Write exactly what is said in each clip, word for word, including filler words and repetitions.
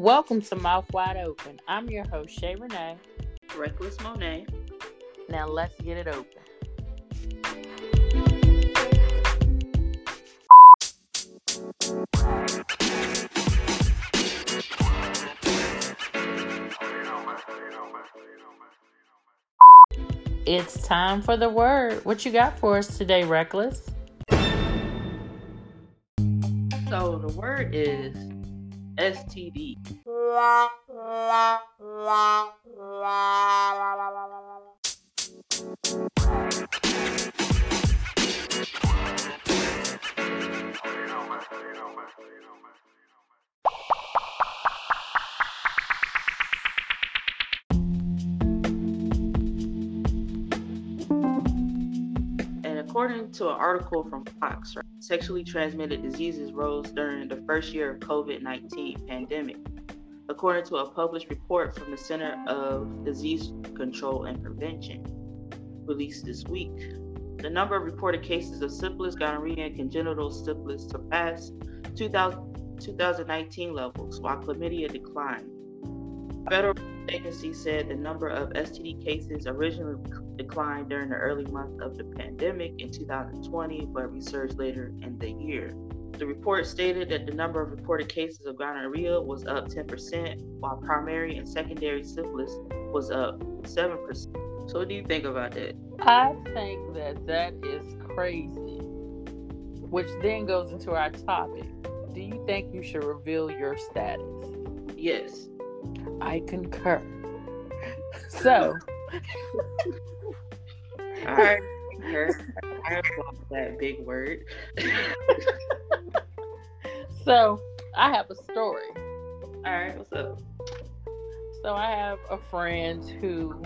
Welcome to Mouth Wide Open. I'm your host, Shay Renee. Reckless Monet. Now let's get it open. It's time for the word. What you got for us today, Reckless? So the word is S T D. According to an article from Fox, right, sexually transmitted diseases rose during the first year of covid nineteen pandemic, according to a published report from the Center of Disease Control and Prevention, released this week. The number of reported cases of syphilis, gonorrhea, and congenital syphilis surpassed two thousand, twenty nineteen levels, while chlamydia declined. The federal agency said the number of S T D cases originally declined during the early months of the pandemic in two thousand twenty, but resurged later in the year. The report stated that the number of reported cases of gonorrhea was up ten percent, while primary and secondary syphilis was up seven percent. So what do you think about that? I think that that is crazy, which then goes into our topic. Do you think you should reveal your status? Yes. I concur. So... I heard I love that big word. So I have a story. All right, what's up? So I have a friend who,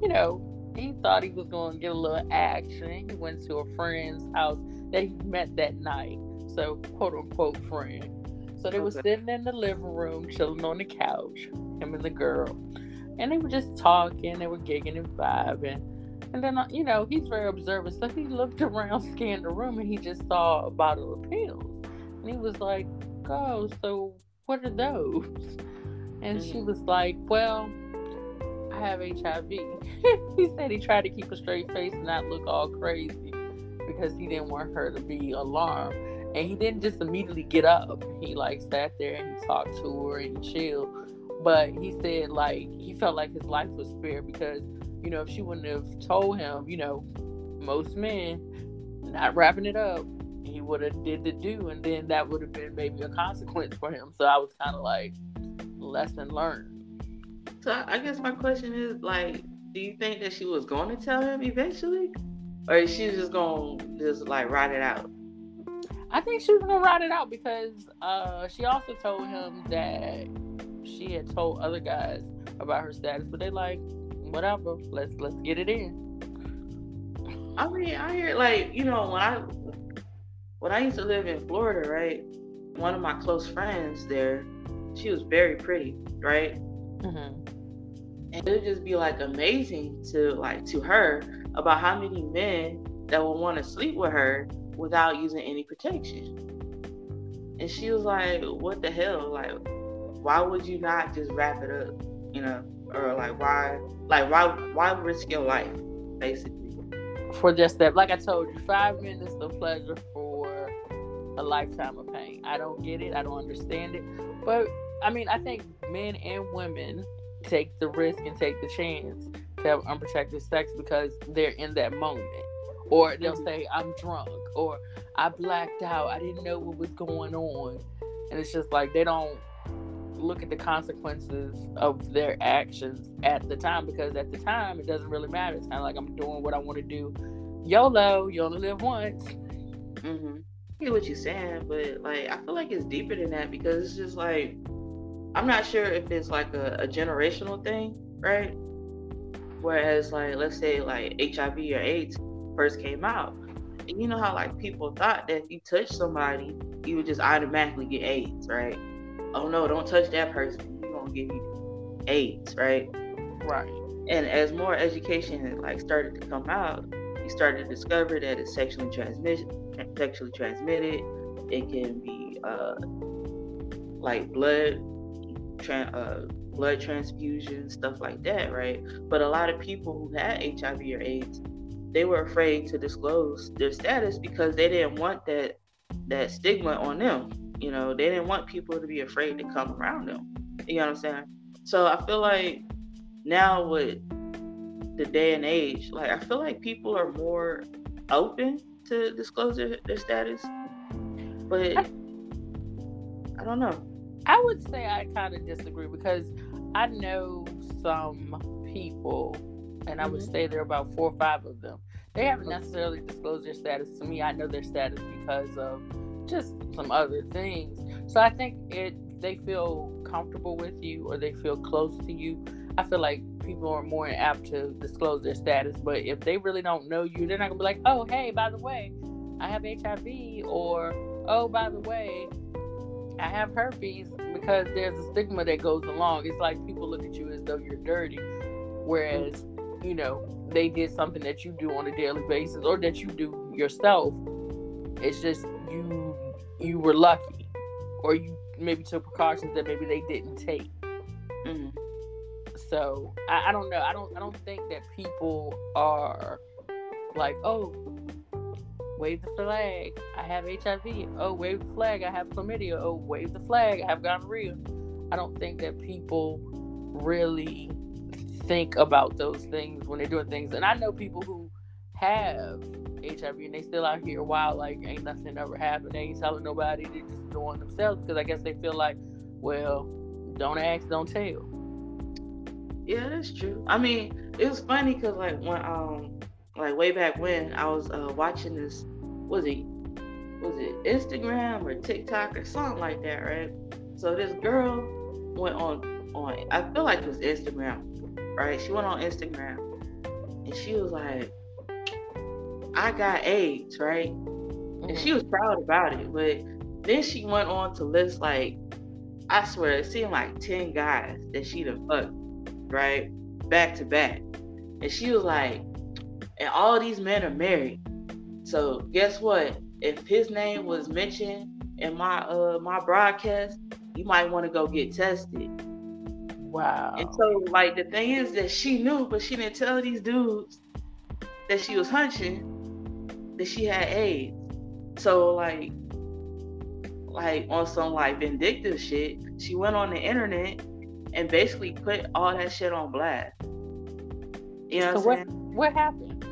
you know, he thought he was going to get a little action. He went to a friend's house that he met that night. So quote unquote friend. So they were sitting in the living room, chilling on the couch, him and the girl. And they were just talking, they were gigging and vibing. And then, you know, he's very observant. So he looked around, scanned the room, and he just saw a bottle of pills. And he was like, oh, so what are those? And mm-hmm. she was like, well, I have H I V. He said he tried to keep a straight face and not look all crazy because he didn't want her to be alarmed. And he didn't just immediately get up. He, like, sat there and he talked to her and chilled. But he said, like, he felt like his life was spared because, you know, if she wouldn't have told him, you know, most men, not wrapping it up, he would have did the do, and then that would have been maybe a consequence for him. So I was kind of like, lesson learned. So I guess my question is, like, do you think that she was going to tell him eventually? Or is she just going to just, like, ride it out? I think she was going to ride it out because uh, she also told him that she had told other guys about her status, but they like, whatever, let's let's get it in. I mean, I hear, like, you know, when I when I used to live in Florida, right, one of my close friends there, she was very pretty, right? Mm-hmm. And it would just be, like, amazing to, like, to her about how many men that would want to sleep with her without using any protection. And she was like, what the hell, like, why would you not just wrap it up, you know? Or like, why, like, why, why risk your life, basically? For just that, like I told you, five minutes of pleasure for a lifetime of pain. I don't get it. I don't understand it. But I mean, I think men and women take the risk and take the chance to have unprotected sex because they're in that moment. Or they'll mm-hmm. say, I'm drunk, or I blacked out. I didn't know what was going on. And it's just like, they don't look at the consequences of their actions at the time, because at the time it doesn't really matter. It's kind of like, I'm doing what I want to do. YOLO, you only live once. Mm-hmm. I get what you're saying, but like, I feel like it's deeper than that, because it's just like, I'm not sure if it's like a, a generational thing, right? Whereas, like, let's say like H I V or AIDS first came out, and you know how like people thought that if you touched somebody, you would just automatically get AIDS, right? Oh no, don't touch that person, you're gonna give you AIDS, right? Right. And as more education like started to come out, you started to discover that it's sexually transmitted. Sexually transmitted, it can be uh, like blood tra- uh, blood transfusions, stuff like that, right? But a lot of people who had H I V or AIDS, they were afraid to disclose their status because they didn't want that that stigma on them. You know, they didn't want people to be afraid to come around them. You know what I'm saying? So I feel like now with the day and age, like, I feel like people are more open to disclose their, their status. But I, I don't know. I would say I kind of disagree because I know some people, and I would say there are about four or five of them. They haven't necessarily disclosed their status to me. I know their status because of just some other things. So I think it they feel comfortable with you or they feel close to you. I feel like people are more apt to disclose their status, but if they really don't know you, they're not gonna be like, oh, hey, by the way, I have H I V, or oh, by the way, I have herpes, because there's a stigma that goes along. It's like people look at you as though you're dirty, whereas, you know, they did something that you do on a daily basis or that you do yourself. It's just you you were lucky, or you maybe took precautions that maybe they didn't take. Mm-hmm. So I, I don't know. I don't I don't think that people are like, oh, wave the flag, I have H I V. Oh, wave the flag, I have chlamydia. Oh, wave the flag, I have gonorrhea. I don't think that people really think about those things when they're doing things. And I know people who have H I V and they still out here wild, like ain't nothing ever happened. They ain't telling nobody. They just doing themselves because I guess they feel like, well, don't ask, don't tell. Yeah, that's true. I mean, it was funny because like when um like way back when I was uh, watching this, was it was it Instagram or TikTok or something like that, right? So this girl went on on I feel like it was Instagram, right? She went on Instagram and she was like, I got AIDS, right? And she was proud about it, but then she went on to list, like, I swear, it seemed like ten guys that she done fucked, right? Back to back. And she was like, and all these men are married. So guess what? If his name was mentioned in my uh, my broadcast, you might want to go get tested. Wow. And so, like, the thing is that she knew, but she didn't tell these dudes that she was hunching that she had AIDS. So, like, like on some, like, vindictive shit, she went on the internet and basically put all that shit on blast. You know so what I'm saying? What happened?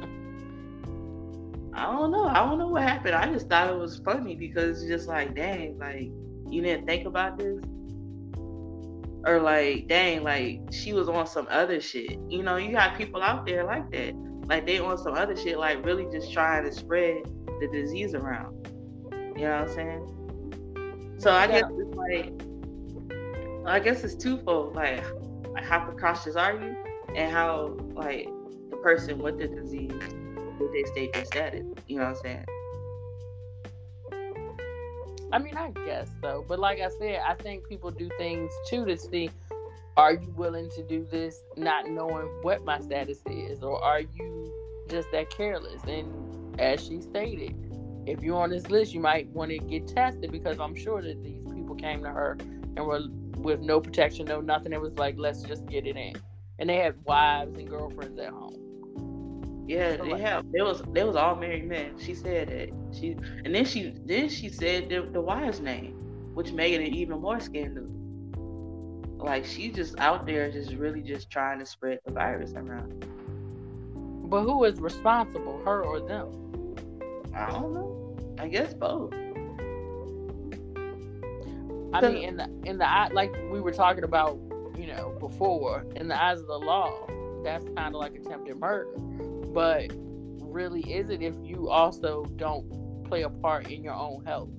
I don't know. I don't know what happened. I just thought it was funny because it's just like, dang, like, you didn't think about this? Or like, dang, like, she was on some other shit. You know, you got people out there like that. Like, they on some other shit, like, really just trying to spread the disease around. You know what I'm saying? So I yeah. guess it's like, I guess it's twofold. Like, how precautious are you? And how, like, the person with the disease, did they state their status? You know what I'm saying? I mean, I guess so. But like I said, I think people do things too to see, are you willing to do this not knowing what my status is? Or are you just that careless? And as she stated, if you're on this list, you might want to get tested because I'm sure that these people came to her and were with no protection, no nothing. It was like, let's just get it in. And they had wives and girlfriends at home. Yeah, so they like, have. They was they was all married men. She said that. She and then she then she said the, the wives' name, which made it even more scandalous. Like, she just out there, just really just trying to spread the virus around. But who is responsible, her or them? I don't know. I guess both. I mean, in the in the like we were talking about, you know, before, in the eyes of the law, that's kind of like attempted murder. But really, is it if you also don't play a part in your own health?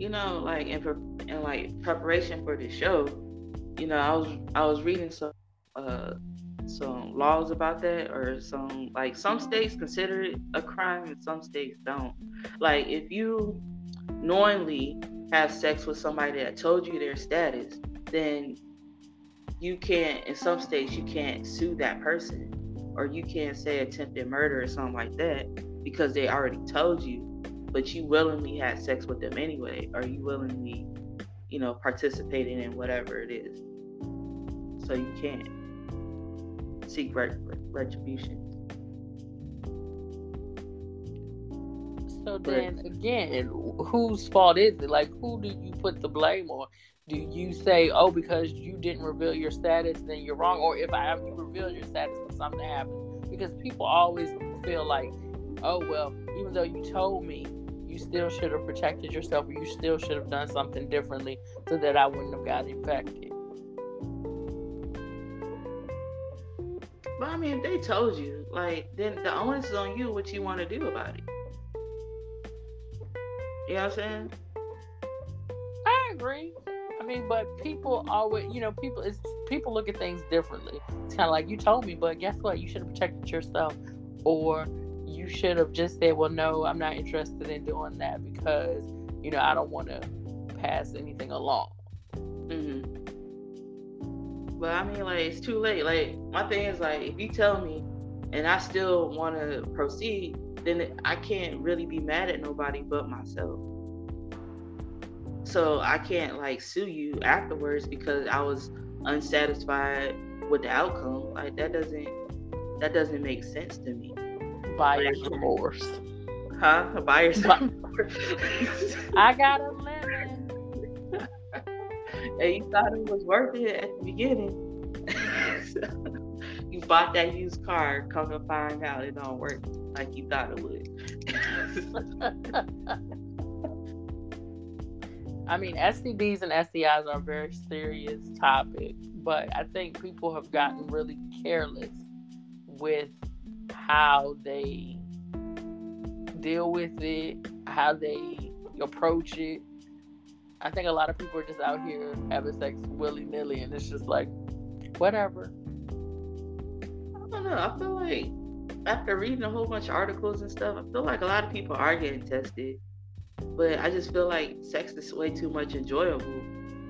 You know, like in, pre- in like preparation for the show, you know, I was I was reading some uh, some laws about that, or some like some states consider it a crime and some states don't. Like, if you knowingly have sex with somebody that told you their status, then you can't, in some states, you can't sue that person, or you can't say attempted murder or something like that, because they already told you, but you willingly had sex with them anyway, or you willingly you know, participating in whatever it is. So you can't seek retribution. So then again, whose fault is it? Like, who do you put the blame on? Do you say, oh, because you didn't reveal your status, then you're wrong? Or if I have you reveal your status, for something to happen? Because people always feel like, oh, well, even though you told me, you still should have protected yourself, or you still should have done something differently so that I wouldn't have got infected. But I mean, if they told you, like, then the onus is on you what you want to do about it. You know what I'm saying? I agree. I mean, but people always, you know, people it's, people look at things differently. It's kind of like, you told me, but guess what? You should have protected yourself. Or you should have just said, well, no, I'm not interested in doing that because, you know, I don't want to pass anything along. Mm-hmm. But I mean, like, it's too late. Like, my thing is, like, if you tell me and I still want to proceed, then I can't really be mad at nobody but myself. So I can't, like, sue you afterwards because I was unsatisfied with the outcome. Like, that doesn't that doesn't make sense to me. Buyer's remorse. Huh? Buyer's remorse. I got a lemon. And you thought it was worth it at the beginning. So, you bought that used car, come to find out it don't work like you thought it would. I mean, S T Ds and S T Is are a very serious topic, but I think people have gotten really careless with how they deal with it, how they approach it. I think a lot of people are just out here having sex willy-nilly, and it's just like, whatever. I don't know. I feel like after reading a whole bunch of articles and stuff, I feel like a lot of people are getting tested. But I just feel like sex is way too much enjoyable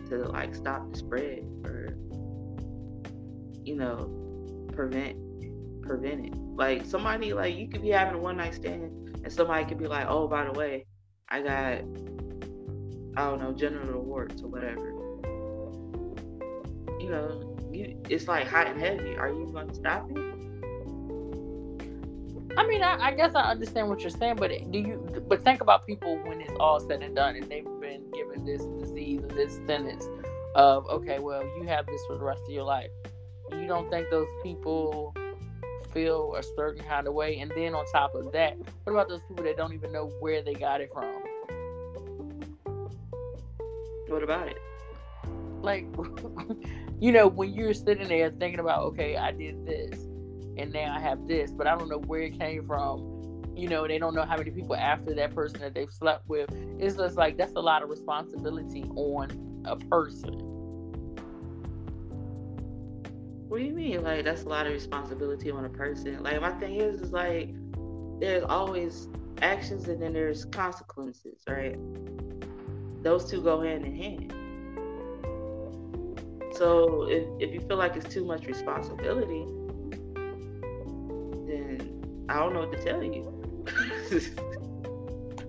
to, like, stop the spread or, you know, prevent prevent it. Like, somebody, like, you could be having a one-night stand and somebody could be like, oh, by the way, I got, I don't know, genital warts or whatever. You know, you, it's like hot and heavy. Are you going to stop it? I mean, I, I guess I understand what you're saying, but do you? But think about people when it's all said and done, and they've been given this disease and this sentence of, okay, well, you have this for the rest of your life. You don't think those people feel a certain kind of way? And then on top of that, what about those people that don't even know where they got it from? What about it? Like, you know, when you're sitting there thinking about, okay, I did this, and now I have this, but I don't know where it came from. You know, they don't know how many people after that person that they've slept with. It's just like, that's a lot of responsibility on a person. What do you mean? Like, that's a lot of responsibility on a person. Like, my thing is, is like, there's always actions and then there's consequences, right? Those two go hand in hand. So if, if you feel like it's too much responsibility, then I don't know what to tell you.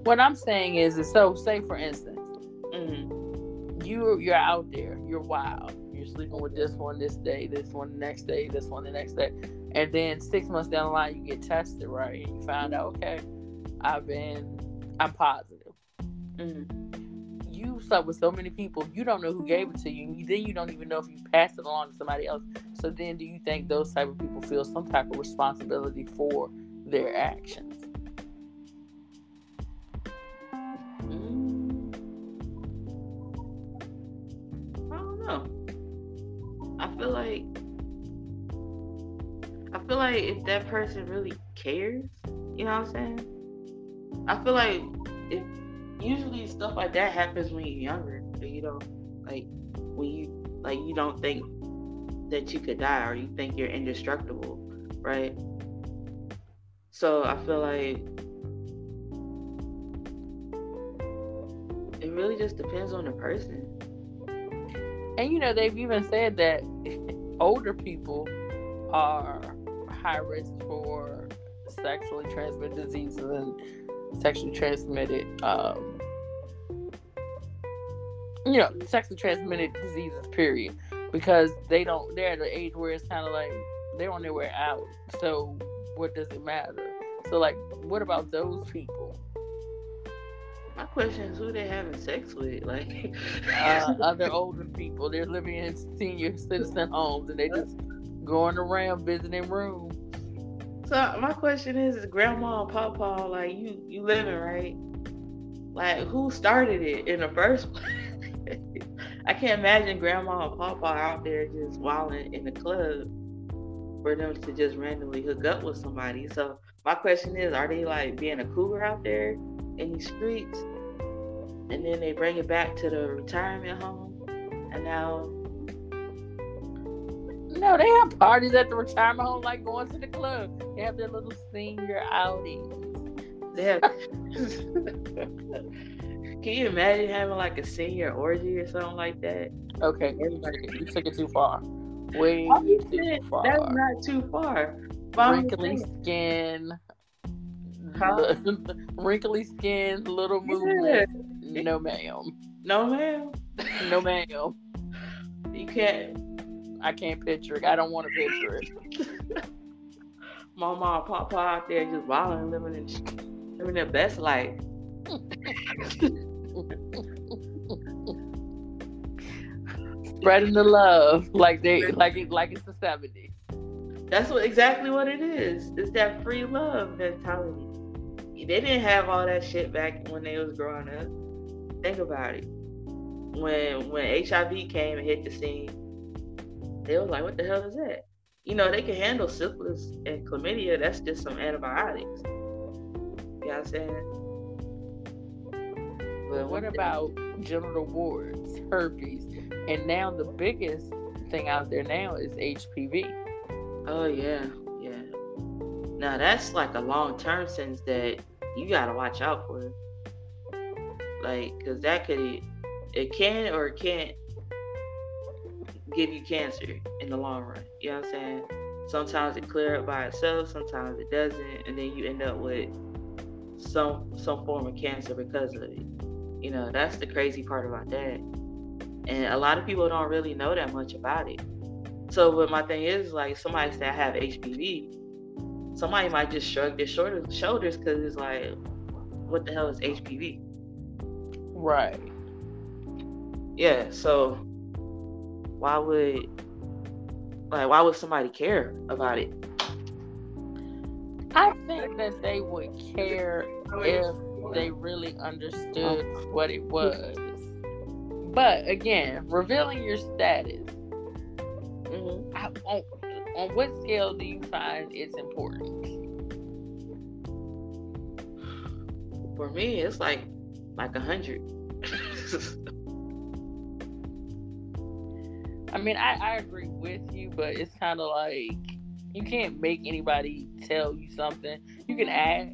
What I'm saying is, is so say for instance, mm-hmm. you, you're out there, you're wild, you're sleeping with this one this day, this one the next day, this one the next day, and then six months down the line you get tested, right? And you find out, okay, I've been, I'm positive. Mm-hmm. You slept with so many people, you don't know who gave it to you, and then you don't even know if you passed it along to somebody else. So then, do you think those type of people feel some type of responsibility for their actions? I don't know. I feel like I feel like if that person really cares, you know what I'm saying? I feel like if usually stuff like that happens when you're younger, or you don't, like, when you, like, you don't think that you could die, or you think you're indestructible, right? So I feel like it really just depends on the person. And, you know, they've even said that older people are high risk for sexually transmitted diseases and sexually transmitted um you know, sexually transmitted diseases, period. Because they don't, they're at an age where it's kind of like, they're on their way out. So what does it matter? So, like, what about those people? My question is who they're having sex with, like uh, other older people. They're living in senior citizen homes and they just going around visiting rooms. So my question is, is grandma and papa, like you, you living right? Like who started it in the first place? I can't imagine grandma and papa out there just wilding in the club for them to just randomly hook up with somebody. So my question is, are they like being a cougar out there in these streets, and then they bring it back to the retirement home, and now no, they have parties at the retirement home, like going to the club. They have their little senior outings. They have. Can you imagine having like a senior orgy or something like that? Okay, everybody, you took it too far. Way too said, far. That's not too far. Wrinkly skin. Huh? Wrinkly skin, little movement. Yeah. No ma'am. No ma'am. No ma'am. You can't. I can't picture it. I don't want to picture it. Mama and Papa out there just wilding, living in, living their best life. Spreading the love like they like it like it's the seventies. That's what exactly what it is. It's that free love mentality. They didn't have all that shit back when they was growing up. Think about it. When when H I V came and hit the scene, they was like, what the hell is that? You know, they can handle syphilis and chlamydia. That's just some antibiotics. You know what I'm saying? But what about genital warts, herpes? And now the biggest thing out there now is H P V. Oh, yeah. Yeah. Now, that's like a long-term sense that you gotta watch out for. Like, because that could, it can or it can't give you cancer in the long run. You know what I'm saying? Sometimes it clears up by itself, sometimes it doesn't, and then you end up with some some form of cancer because of it. You know, that's the crazy part about that. And a lot of people don't really know that much about it. So, but my thing is, like, somebody say I have H P V, somebody might just shrug their shoulders because it's like, what the hell is H P V? Right. Yeah. So, why would, like, why would somebody care about it? I think that they would care if they really understood what it was. But again, revealing your status. Mm-hmm. I, on, on what scale do you find it's important? For me, it's like like a hundred. I mean, I, I agree with you, but it's kind of like you can't make anybody tell you something. You can ask,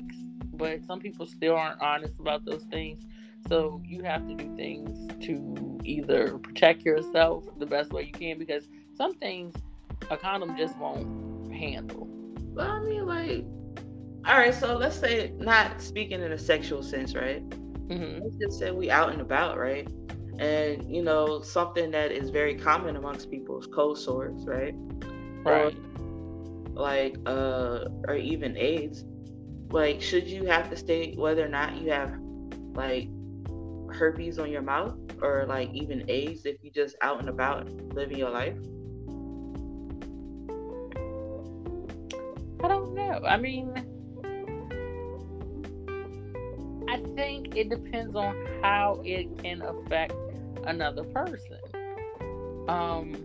but some people still aren't honest about those things. So you have to do things to either protect yourself the best way you can, because some things a condom just won't handle. Well, I mean, like, all right, so let's say, not speaking in a sexual sense, right? Mm-hmm. Let's just say we out and about, right? And, you know, something that is very common amongst people is cold sores, right? Right. Or, like, uh, or even AIDS. Like, should you have to state whether or not you have, like, herpes on your mouth, or like even AIDS if you just out and about living your life? I don't know. I mean, I think it depends on how it can affect another person. Um,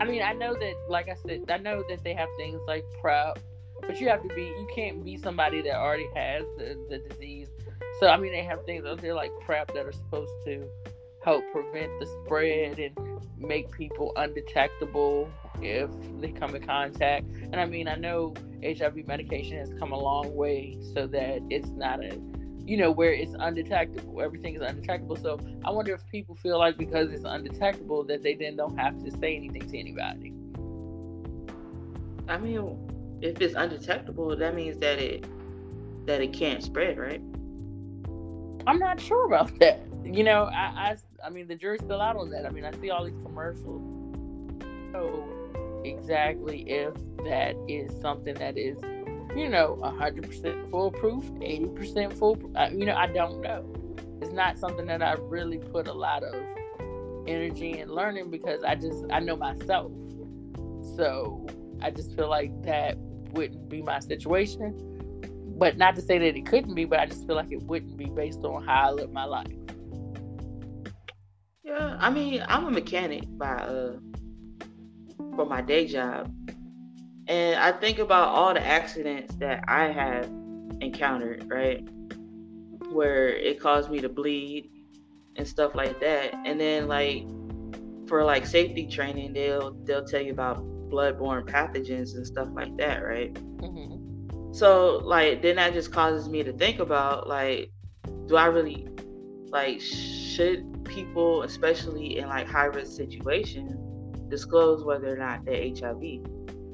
I mean, I know that, like I said, I know that they have things like PrEP, but you have to be, you can't be somebody that already has the, the disease. So, I mean, they have things out there like PrEP that are supposed to help prevent the spread and make people undetectable if they come in contact. And, I mean, I know H I V medication has come a long way so that it's not a, you know, where it's undetectable. Everything is undetectable. So, I wonder if people feel like because it's undetectable that they then don't have to say anything to anybody. I mean, if it's undetectable, that means that it that it can't spread, right? I'm not sure about that. you know, I, I, I mean, the jury's still out on that. I mean, I see all these commercials. So exactly if that is something that is, you know, one hundred percent foolproof, eighty percent foolproof, I, you know, I don't know. It's not something that I really put a lot of energy in learning because I just, I know myself. So I just feel like that wouldn't be my situation. But not to say that it couldn't be, but I just feel like it wouldn't be based on how I live my life. Yeah, I mean, I'm a mechanic by uh, for my day job. And I think about all the accidents that I have encountered, right? Where it caused me to bleed and stuff like that. And then, like, for, like, safety training, they'll, they'll tell you about bloodborne pathogens and stuff like that, right? Mm-hmm. So, like, then that just causes me to think about, like, do I really, like, should people, especially in, like, high-risk situations, disclose whether or not they're H I V?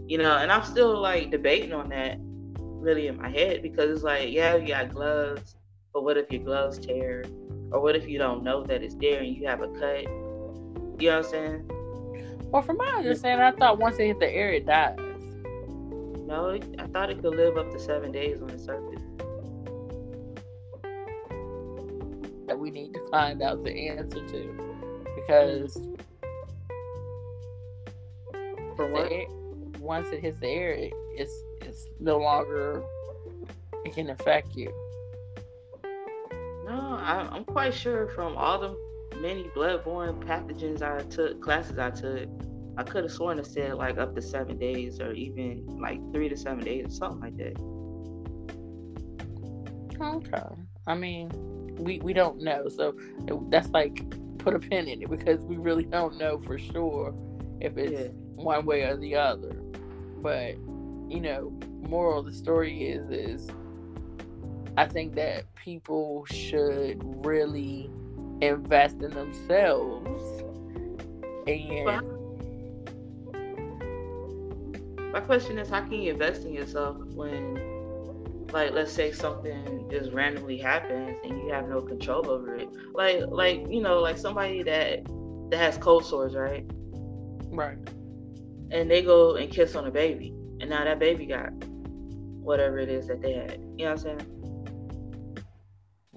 You know, and I'm still, like, debating on that really in my head because it's like, yeah, you got gloves, but what if your gloves tear? Or what if you don't know that it's there and you have a cut? You know what I'm saying? Well, from my understanding, I thought once it hit the air, it died. No, I thought it could live up to seven days on the surface. That we need to find out the answer to, because for what? Air, once it hits the air, it, it's it's no longer, it can affect you. No, I, I'm quite sure from all the many bloodborne pathogens I took, classes I took, I could have sworn it said like up to seven days or even like three to seven days or something like that. Okay. I mean, we, we don't know. So that's like put a pin in it because we really don't know for sure if it's yeah. one way or the other. But, you know, moral of the story is, is I think that people should really invest in themselves and... Well, my question is, how can you invest in yourself when, like, let's say something just randomly happens and you have no control over it? Like, like you know, like somebody that that has cold sores, right? Right. And they go and kiss on a baby, and now that baby got whatever it is that they had. You know what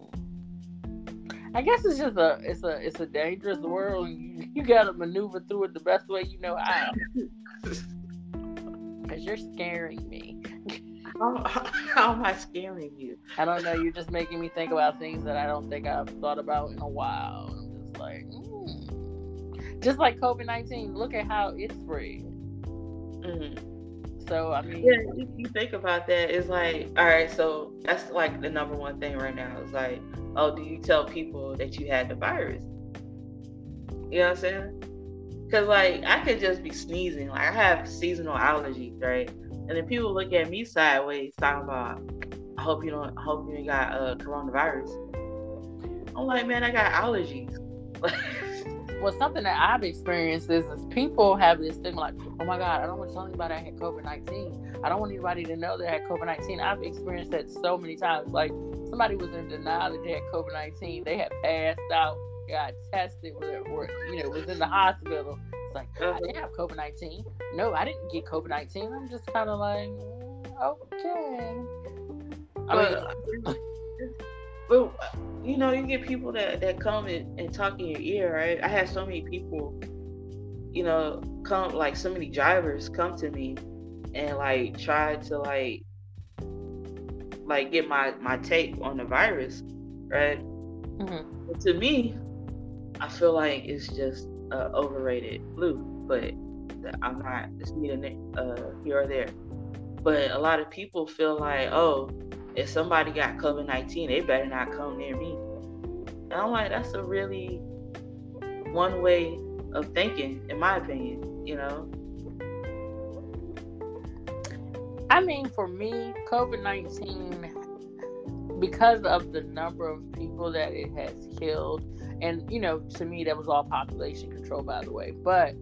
I'm saying? I guess it's just a it's a it's a dangerous world. You, you gotta maneuver through it the best way you know how. You're scaring me. How, how am I scaring you? I don't know. You're just making me think about things that I don't think I've thought about in a while. I'm just like, mm. Just like COVID nineteen, look at how it spread. Mm-hmm. So, I mean. Yeah, if you think about that, it's like, all right, so that's like the number one thing right now. It's like, oh, do you tell people that you had the virus? You know what I'm saying? Because, like, I could just be sneezing. Like, I have seasonal allergies, right? And then people look at me sideways talking about, I hope you don't, I hope you ain't got uh, coronavirus. I'm like, man, I got allergies. Well, something that I've experienced is, is people have this thing like, oh, my God, I don't want to tell anybody I had COVID nineteen. I don't want anybody to know that I had COVID nineteen. I've experienced that so many times. Like, somebody was in denial that they had COVID nineteen. They had passed out. Got tested, or you know, was in the hospital. It's like, I didn't have COVID nineteen. No, I didn't get COVID nineteen. I'm just kind of like, okay. I mean, but you know, you get people that that come and, and talk in your ear, right? I had so many people, you know, come like so many drivers come to me and like try to like like get my my take on the virus, right? Mm-hmm. But to me, I feel like it's just uh, overrated flu, but I'm not, it's neither uh, here or there. But a lot of people feel like, oh, if somebody got COVID nineteen, they better not come near me. And I'm like, that's a really one way of thinking, in my opinion, you know? I mean, for me, COVID nineteen, because of the number of people that it has killed, and, you know, to me, that was all population control, by the way. But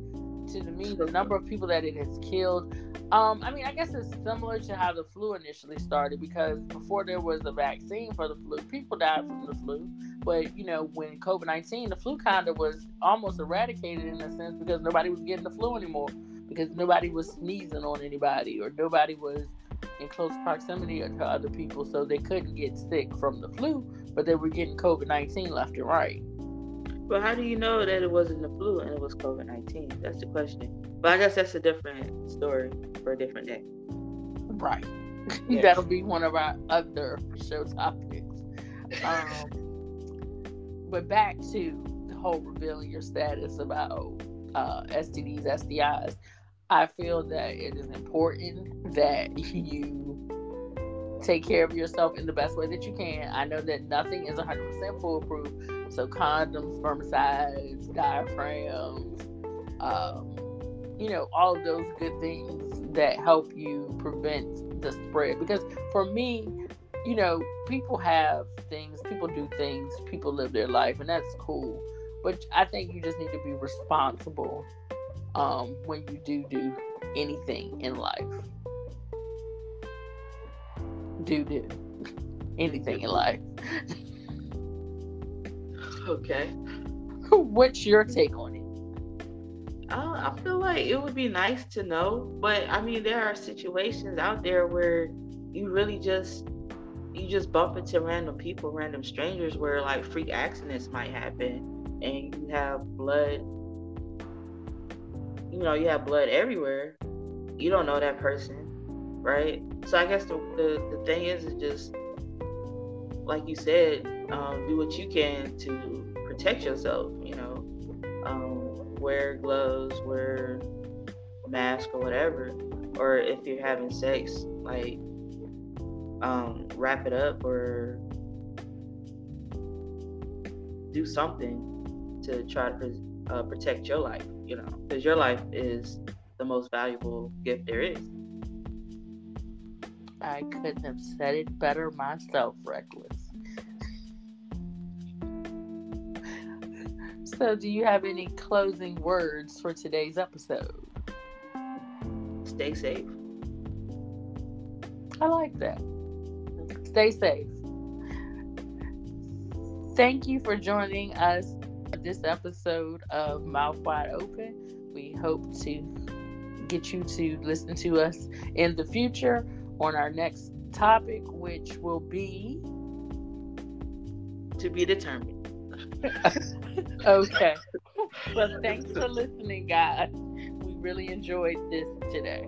to me, the number of people that it has killed, um, I mean, I guess it's similar to how the flu initially started, because before there was a vaccine for the flu, people died from the flu. But, you know, when COVID nineteen, the flu kind of was almost eradicated in a sense, because nobody was getting the flu anymore, because nobody was sneezing on anybody, or nobody was in close proximity to other people, so they couldn't get sick from the flu, but they were getting COVID nineteen left and right. But how do you know that it wasn't the flu and it was COVID nineteen? That's the question. But I guess that's a different story for a different day. Right. Yes. That'll be one of our other show topics. Um... But back to the whole revealing your status about uh, S T Ds, S T Is, I feel that it is important that you take care of yourself in the best way that you can. I know that nothing is one hundred percent foolproof. So condoms, spermicides, diaphragms, um, you know, all of those good things that help you prevent the spread. Because for me, you know, people have things, people do things, people live their life, and that's cool. But I think you just need to be responsible um, when you do do anything in life. Do do anything in life. Okay. What's your take on it? Uh, I feel like it would be nice to know, but I mean, there are situations out there where you really just you just bump into random people, random strangers, where like freak accidents might happen, and you have blood, you know, you have blood everywhere. You don't know that person, right? So I guess the the, the thing is, is just like you said, um, do what you can to protect yourself, you know, um, wear gloves, wear a mask or whatever, or if you're having sex, like, Um, wrap it up or do something to try to pre- uh, protect your life, you know, because your life is the most valuable gift there is. I couldn't have said it better myself, Reckless. So, do you have any closing words for today's episode? Stay safe. I like that. Stay safe. Thank you for joining us for this episode of Mouth Wide Open. We hope to get you to listen to us in the future on our next topic, which will be to be determined. Okay. Well, thanks for listening, guys. We really enjoyed this today.